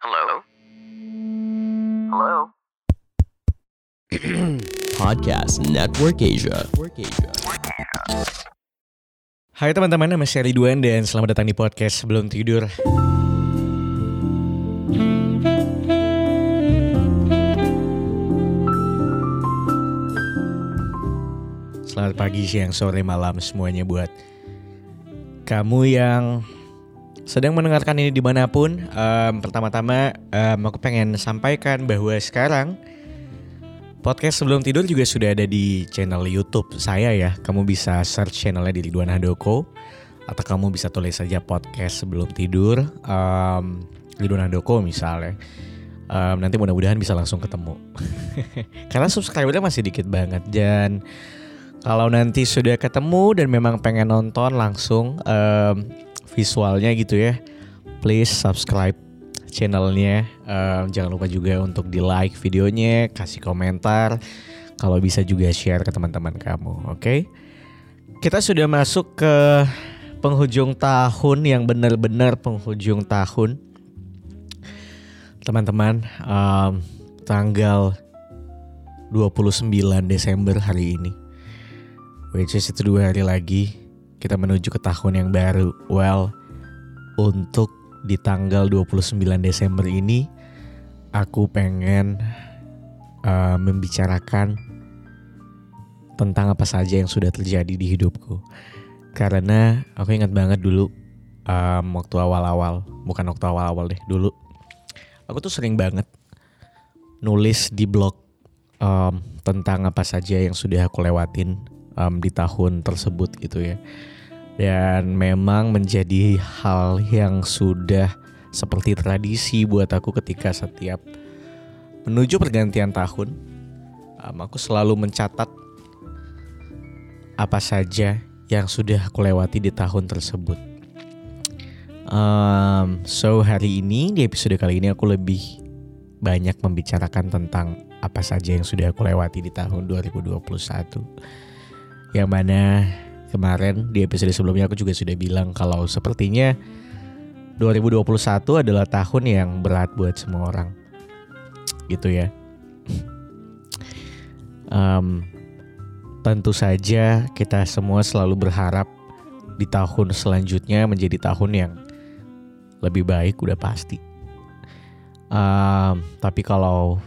Hello? Podcast Network Asia. Hai teman-teman, nama saya Ridwan dan selamat datang di podcast Belum Tidur. Selamat pagi, siang, sore, malam semuanya buat kamu yang sedang mendengarkan ini dimanapun. Pertama-tama aku pengen sampaikan bahwa sekarang podcast Sebelum Tidur juga sudah ada di channel YouTube saya ya. Kamu bisa search channelnya di Ridwan Hendoko, atau kamu bisa tulis saja podcast Sebelum Tidur Ridwan Hendoko misalnya. Nanti mudah-mudahan bisa langsung ketemu karena subscribernya masih dikit banget. Dan kalau nanti sudah ketemu dan memang pengen nonton langsung visualnya gitu ya, please subscribe channelnya. Jangan lupa juga untuk di like videonya, kasih komentar, kalau bisa juga share ke teman-teman kamu. Oke? Kita sudah masuk ke penghujung tahun, yang benar-benar penghujung tahun teman-teman. Tanggal 29 Desember hari ini, which is itu 2 hari lagi kita menuju ke tahun yang baru. Well, untuk di tanggal 29 Desember ini aku pengen membicarakan tentang apa saja yang sudah terjadi di hidupku. Karena aku ingat banget dulu dulu aku tuh sering banget nulis di blog tentang apa saja yang sudah aku lewatin di tahun tersebut gitu ya. Dan memang menjadi hal yang sudah seperti tradisi buat aku ketika setiap menuju pergantian tahun, aku selalu mencatat apa saja yang sudah aku lewati di tahun tersebut. So hari ini, di episode kali ini aku lebih banyak membicarakan tentang apa saja yang sudah aku lewati di tahun 2021. Yang mana kemarin di episode sebelumnya aku juga sudah bilang kalau sepertinya 2021 adalah tahun yang berat buat semua orang gitu ya. Tentu saja kita semua selalu berharap di tahun selanjutnya menjadi tahun yang lebih baik, udah pasti. Tapi kalau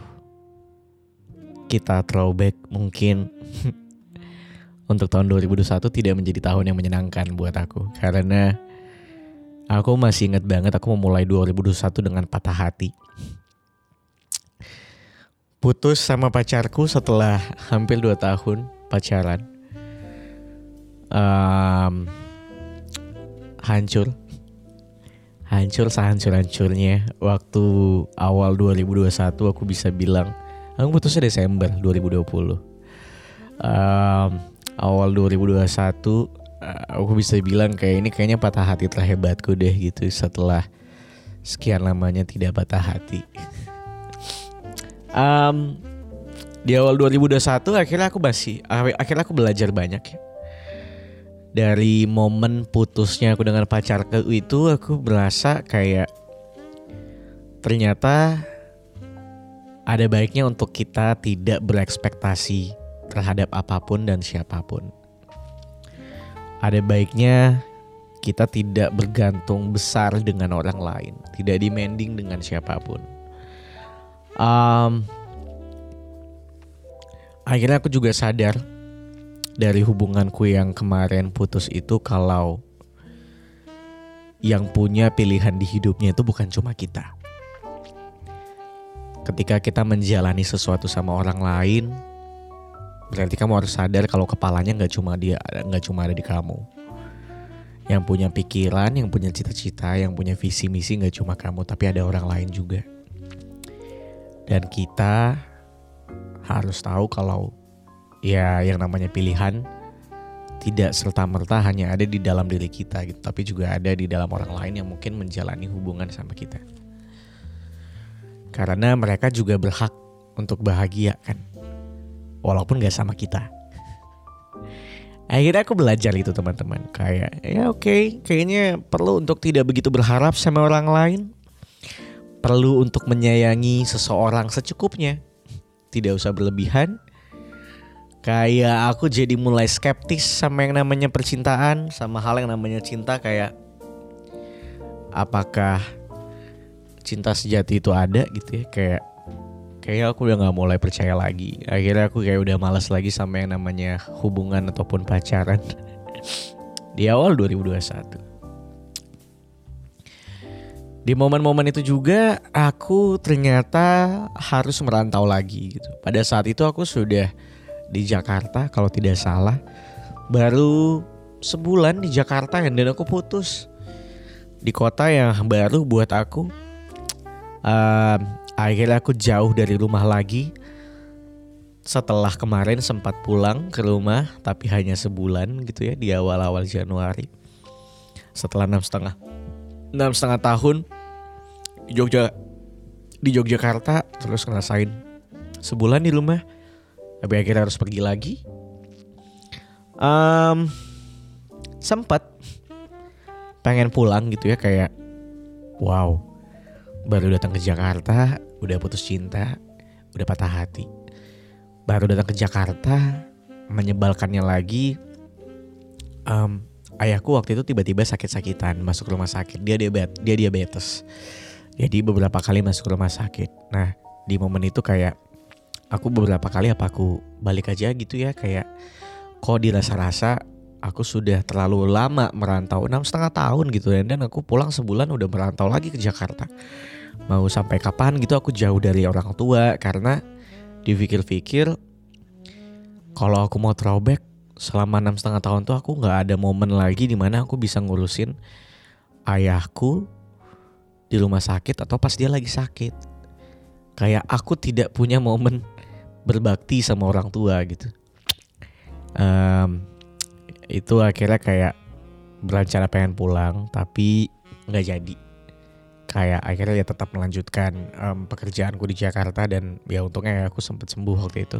kita throwback mungkin untuk tahun 2021 tidak menjadi tahun yang menyenangkan buat aku. Karena aku masih ingat banget aku memulai 2021 dengan patah hati. Putus sama pacarku setelah hampir 2 tahun pacaran. Hancur sehancur-hancurnya. Waktu awal 2021 aku bisa bilang aku putusnya Desember 2020. Awal 2021 aku bisa bilang kayaknya patah hati terhebatku deh gitu, setelah sekian lamanya tidak patah hati. Di awal 2021 akhirnya aku belajar banyak ya. Dari momen putusnya aku dengan pacarku itu, aku merasa kayak ternyata ada baiknya untuk kita tidak berekspektasi terhadap apapun dan siapapun. Ada baiknya kita tidak bergantung besar dengan orang lain, tidak demanding dengan siapapun. Akhirnya aku juga sadar dari hubunganku yang kemarin putus itu kalau yang punya pilihan di hidupnya itu bukan cuma kita. Ketika kita menjalani sesuatu sama orang lain, berarti kamu harus sadar kalau kepalanya nggak cuma ada di kamu. Yang punya pikiran, yang punya cita-cita, yang punya visi misi nggak cuma kamu, tapi ada orang lain juga. Dan kita harus tahu kalau ya yang namanya pilihan tidak serta-merta hanya ada di dalam diri kita gitu, tapi juga ada di dalam orang lain yang mungkin menjalani hubungan sama kita. Karena mereka juga berhak untuk bahagia kan, walaupun gak sama kita. Akhirnya aku belajar itu teman-teman. Kayak ya oke, kayaknya perlu untuk tidak begitu berharap sama orang lain. perlu untuk menyayangi seseorang secukupnya, tidak usah berlebihan. Kayak aku jadi mulai skeptis sama yang namanya percintaan, sama hal yang namanya cinta. Kayak apakah cinta sejati itu ada gitu ya. Kayaknya aku udah gak mulai percaya lagi. Akhirnya aku kayak udah malas lagi sama yang namanya hubungan ataupun pacaran. Di awal 2021. Di momen-momen itu juga aku ternyata harus merantau lagi gitu. Pada saat itu aku sudah di Jakarta kalau tidak salah. Baru sebulan di Jakarta dan aku putus. Di kota yang baru buat aku. Akhirnya aku jauh dari rumah lagi. Setelah kemarin sempat pulang ke rumah, tapi hanya sebulan gitu ya, di awal-awal Januari. Setelah 6,5 tahun di Yogyakarta, terus ngerasain sebulan di rumah, tapi akhirnya harus pergi lagi. Sempat pengen pulang gitu ya, kayak wow, baru datang ke Jakarta, udah putus cinta, udah patah hati. Baru datang ke Jakarta, menyebalkannya lagi. Ayahku waktu itu tiba-tiba sakit-sakitan, masuk rumah sakit. Dia diabetes. Jadi beberapa kali masuk rumah sakit. Nah, di momen itu kayak aku beberapa kali aku balik aja gitu ya, kayak kok dirasa-rasa aku sudah terlalu lama merantau, 6,5 tahun gitu. Dan aku pulang sebulan udah merantau lagi ke Jakarta. Mau sampai kapan gitu aku jauh dari orang tua. Karena dipikir-pikir, kalau aku mau throwback selama 6,5 tahun tuh aku gak ada momen lagi dimana aku bisa ngurusin ayahku di rumah sakit atau pas dia lagi sakit. Kayak aku tidak punya momen berbakti sama orang tua gitu. Itu akhirnya kayak berencana pengen pulang tapi gak jadi. Kayak akhirnya ya tetap melanjutkan pekerjaanku di Jakarta. Dan ya untungnya aku sempat sembuh waktu itu.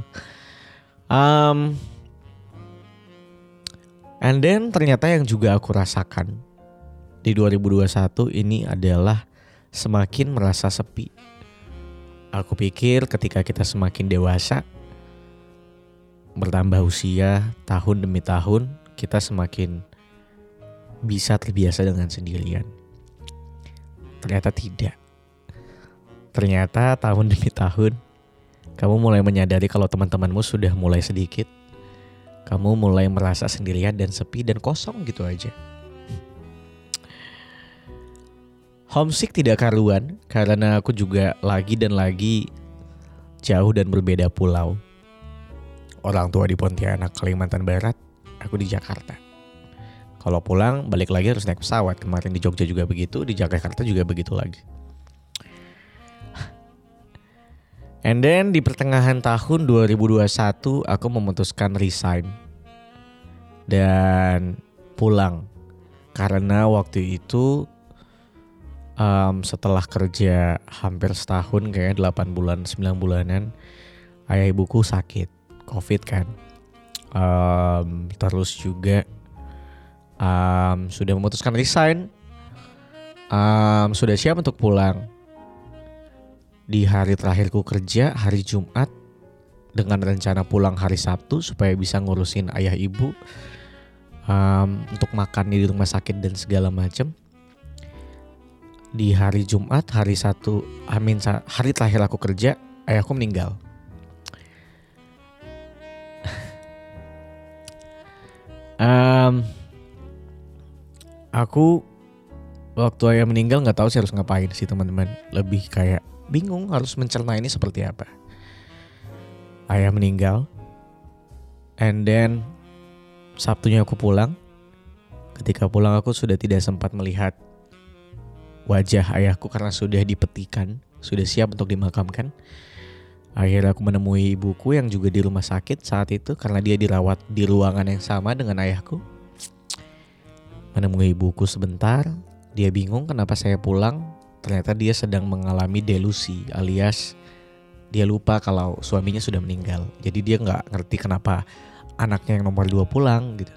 And then ternyata yang juga aku rasakan di 2021 ini adalah semakin merasa sepi. Aku pikir ketika kita semakin dewasa, bertambah usia tahun demi tahun, kita semakin bisa terbiasa dengan sendirian. Ternyata tidak. Ternyata tahun demi tahun kamu mulai menyadari kalau teman-temanmu sudah mulai sedikit. Kamu mulai merasa sendirian dan sepi dan kosong gitu aja. Homesick tidak karuan karena aku juga lagi dan lagi jauh dan berbeda pulau. Orang tua di Pontianak, Kalimantan Barat, aku di Jakarta. Kalau pulang balik lagi harus naik pesawat. Kemarin di Jogja juga begitu, di Jakarta juga begitu lagi. And then di pertengahan tahun 2021 aku memutuskan resign dan pulang. Karena waktu itu setelah kerja hampir setahun, kayaknya 8 bulan, 9 bulanan, ayah ibuku sakit, COVID kan. Terus juga sudah memutuskan resign, sudah siap untuk pulang. Di hari terakhirku kerja, hari Jumat, dengan rencana pulang hari Sabtu supaya bisa ngurusin ayah ibu, untuk makan di rumah sakit dan segala macam. Di hari Jumat, hari terakhir aku kerja, ayahku meninggal. Aku waktu ayah meninggal gak tahu sih harus ngapain sih teman-teman. Lebih kayak bingung harus mencerna ini seperti apa. Ayah meninggal. And then Sabtunya aku pulang. Ketika pulang aku sudah tidak sempat melihat wajah ayahku karena sudah dipetikan, sudah siap untuk dimakamkan. Akhirnya aku menemui ibuku yang juga di rumah sakit saat itu karena dia dirawat di ruangan yang sama dengan ayahku. Menemui ibuku sebentar, dia bingung kenapa saya pulang. Ternyata dia sedang mengalami delusi, alias dia lupa kalau suaminya sudah meninggal. Jadi dia gak ngerti kenapa anaknya yang nomor 2 pulang gitu.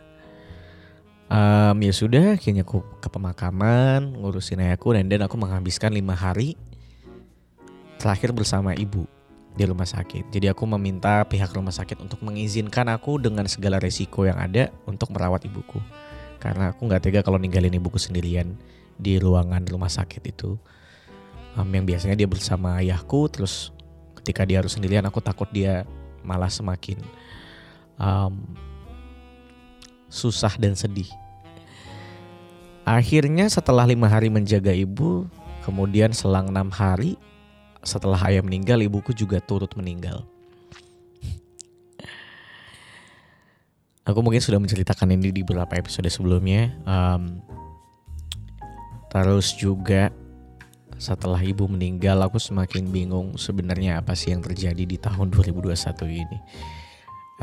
Ya sudah, akhirnya aku ke pemakaman, ngurusin ayahku. Dan aku menghabiskan 5 hari lahir bersama ibu di rumah sakit. Jadi aku meminta pihak rumah sakit untuk mengizinkan aku dengan segala resiko yang ada untuk merawat ibuku. Karena aku gak tega kalau ninggalin ibuku sendirian di ruangan rumah sakit itu. Yang biasanya dia bersama ayahku, terus ketika dia harus sendirian aku takut dia malah semakin susah dan sedih. Akhirnya setelah 5 hari menjaga ibu, kemudian selang 6 hari setelah ayah meninggal, ibuku juga turut meninggal. Aku mungkin sudah menceritakan ini di beberapa episode sebelumnya. Terus juga setelah ibu meninggal, aku semakin bingung sebenarnya apa sih yang terjadi di tahun 2021 ini.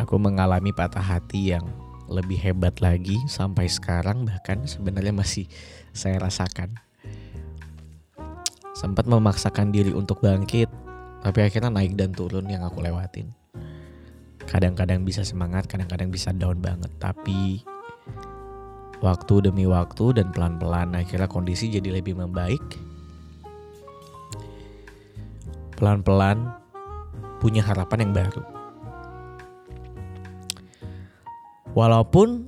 Aku mengalami patah hati yang lebih hebat lagi sampai sekarang, bahkan sebenarnya masih saya rasakan. Sempat memaksakan diri untuk bangkit, tapi akhirnya naik dan turun yang aku lewatin. Kadang-kadang bisa semangat, kadang-kadang bisa down banget, tapi waktu demi waktu dan pelan-pelan akhirnya kondisi jadi lebih membaik. Pelan-pelan punya harapan yang baru. Walaupun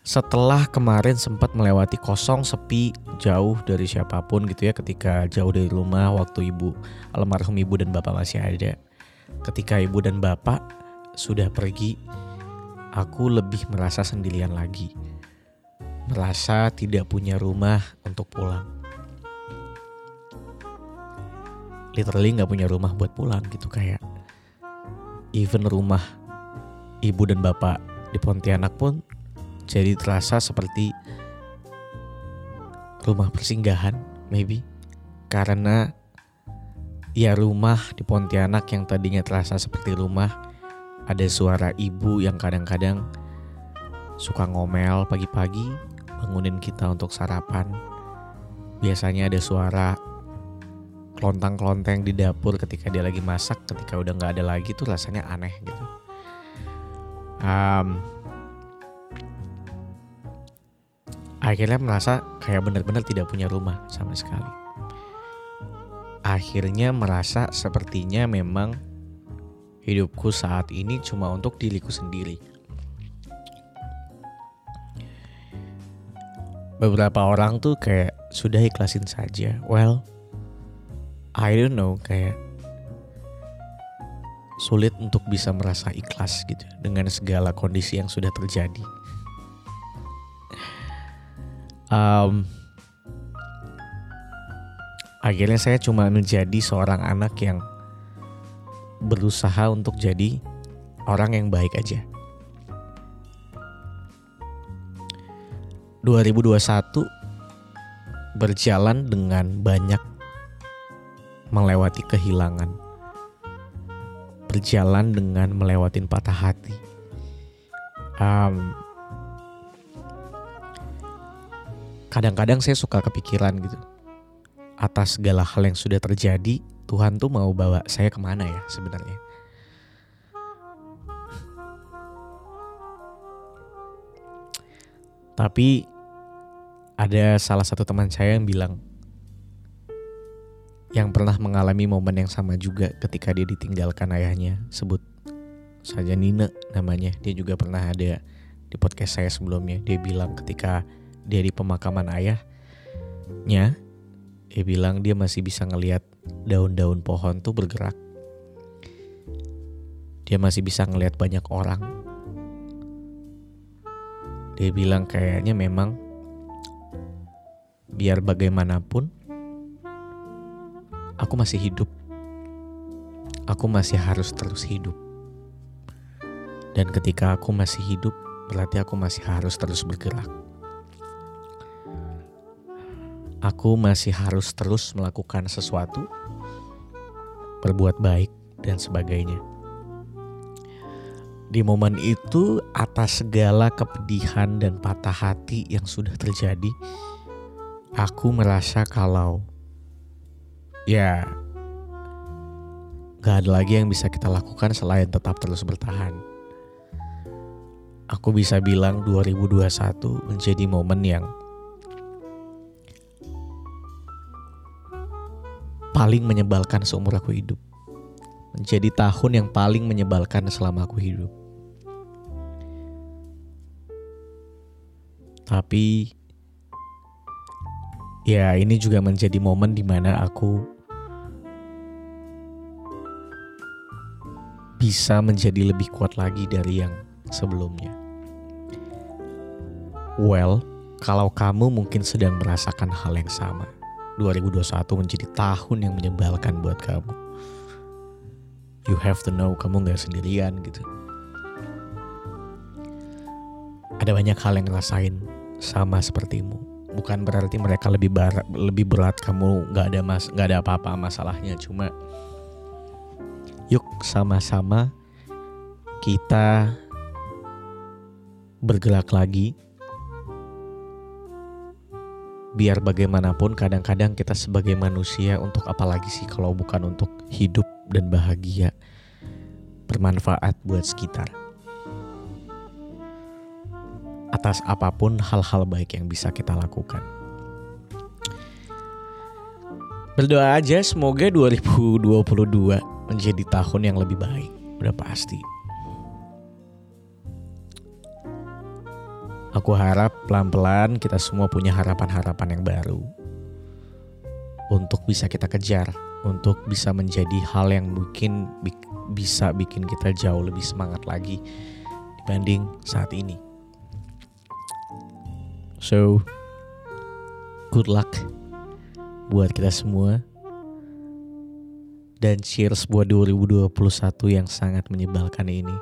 setelah kemarin sempat melewati kosong, sepi, jauh dari siapapun gitu ya, ketika jauh dari rumah waktu ibu, almarhum ibu dan bapak masih ada. Ketika ibu dan bapak sudah pergi, aku lebih merasa sendirian lagi. Merasa tidak punya rumah untuk pulang. Literally gak punya rumah buat pulang gitu, kayak even rumah ibu dan bapak di Pontianak pun jadi terasa seperti rumah persinggahan maybe. Karena ya rumah di Pontianak yang tadinya terasa seperti rumah, ada suara ibu yang kadang-kadang suka ngomel pagi-pagi bangunin kita untuk sarapan. Biasanya ada suara klontang-klonteng di dapur ketika dia lagi masak. Ketika udah gak ada lagi tuh rasanya aneh gitu. Akhirnya merasa kayak benar-benar tidak punya rumah sama sekali. Akhirnya merasa sepertinya memang hidupku saat ini cuma untuk diriku sendiri. Beberapa orang tuh kayak sudah ikhlasin saja. Well, I don't know, kayak sulit untuk bisa merasa ikhlas gitu dengan segala kondisi yang sudah terjadi. Akhirnya saya cuma menjadi seorang anak yang berusaha untuk jadi orang yang baik aja. 2021 berjalan dengan banyak melewati kehilangan. Berjalan dengan melewatin patah hati. Kadang-kadang saya suka kepikiran gitu, atas segala hal yang sudah terjadi, Tuhan tuh mau bawa saya kemana ya sebenarnya. Tapi ada salah satu teman saya yang bilang, yang pernah mengalami momen yang sama juga ketika dia ditinggalkan ayahnya, sebut saja Nina namanya. Dia juga pernah ada di podcast saya sebelumnya. Dia bilang ketika dia di pemakaman ayahnya, dia bilang dia masih bisa ngelihat daun-daun pohon tuh bergerak. Dia masih bisa ngelihat banyak orang. Dia bilang kayaknya memang biar bagaimanapun aku masih hidup. Aku masih harus terus hidup. Dan ketika aku masih hidup, berarti aku masih harus terus bergerak. Aku masih harus terus melakukan sesuatu, berbuat baik dan sebagainya. Di momen itu, atas segala kepedihan dan patah hati yang sudah terjadi, aku merasa kalau ya, gak ada lagi yang bisa kita lakukan selain tetap terus bertahan. Aku bisa bilang 2021 menjadi momen yang paling menyebalkan seumur aku hidup. Menjadi tahun yang paling menyebalkan selama aku hidup. Tapi ya ini juga menjadi momen dimana aku bisa menjadi lebih kuat lagi dari yang sebelumnya. Well, kalau kamu mungkin sedang merasakan hal yang sama, 2021 menjadi tahun yang menyebalkan buat kamu. You have to know, kamu gak sendirian gitu. Ada banyak hal yang ngerasain sama sepertimu. Bukan berarti mereka lebih berat, kamu gak ada apa-apa masalahnya. Cuma yuk sama-sama kita bergerak lagi. Biar bagaimanapun kadang-kadang kita sebagai manusia, untuk apalagi sih kalau bukan untuk hidup dan bahagia, bermanfaat buat sekitar. Atas apapun hal-hal baik yang bisa kita lakukan. Berdoa aja semoga 2022 menjadi tahun yang lebih baik. Udah pasti. Aku harap pelan-pelan kita semua punya harapan-harapan yang baru. Untuk bisa kita kejar. Untuk bisa menjadi hal yang mungkin bisa bikin kita jauh lebih semangat lagi dibanding saat ini. So, good luck buat kita semua. Dan cheers buat 2021 yang sangat menyebalkan ini.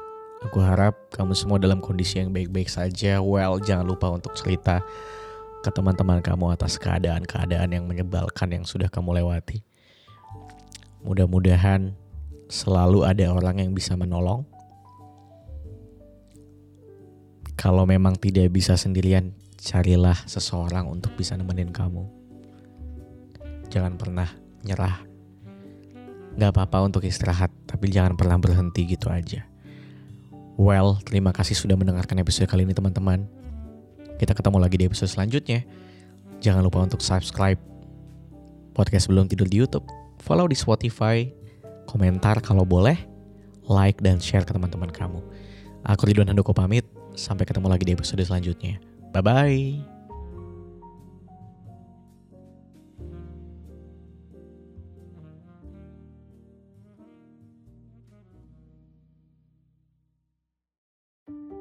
Aku harap kamu semua dalam kondisi yang baik-baik saja. Well, jangan lupa untuk cerita ke teman-teman kamu atas keadaan-keadaan yang menyebalkan yang sudah kamu lewati. Mudah-mudahan selalu ada orang yang bisa menolong. Kalau memang tidak bisa sendirian, carilah seseorang untuk bisa nemenin kamu. Jangan pernah nyerah. Gak apa-apa untuk istirahat, tapi jangan pernah berhenti gitu aja. Well, terima kasih sudah mendengarkan episode kali ini teman-teman. Kita ketemu lagi di episode selanjutnya. Jangan lupa untuk subscribe podcast Belum Tidur di YouTube, follow di Spotify, komentar kalau boleh, like dan share ke teman-teman kamu. Aku Ridwan Hendoko pamit, sampai ketemu lagi di episode selanjutnya. Bye-bye.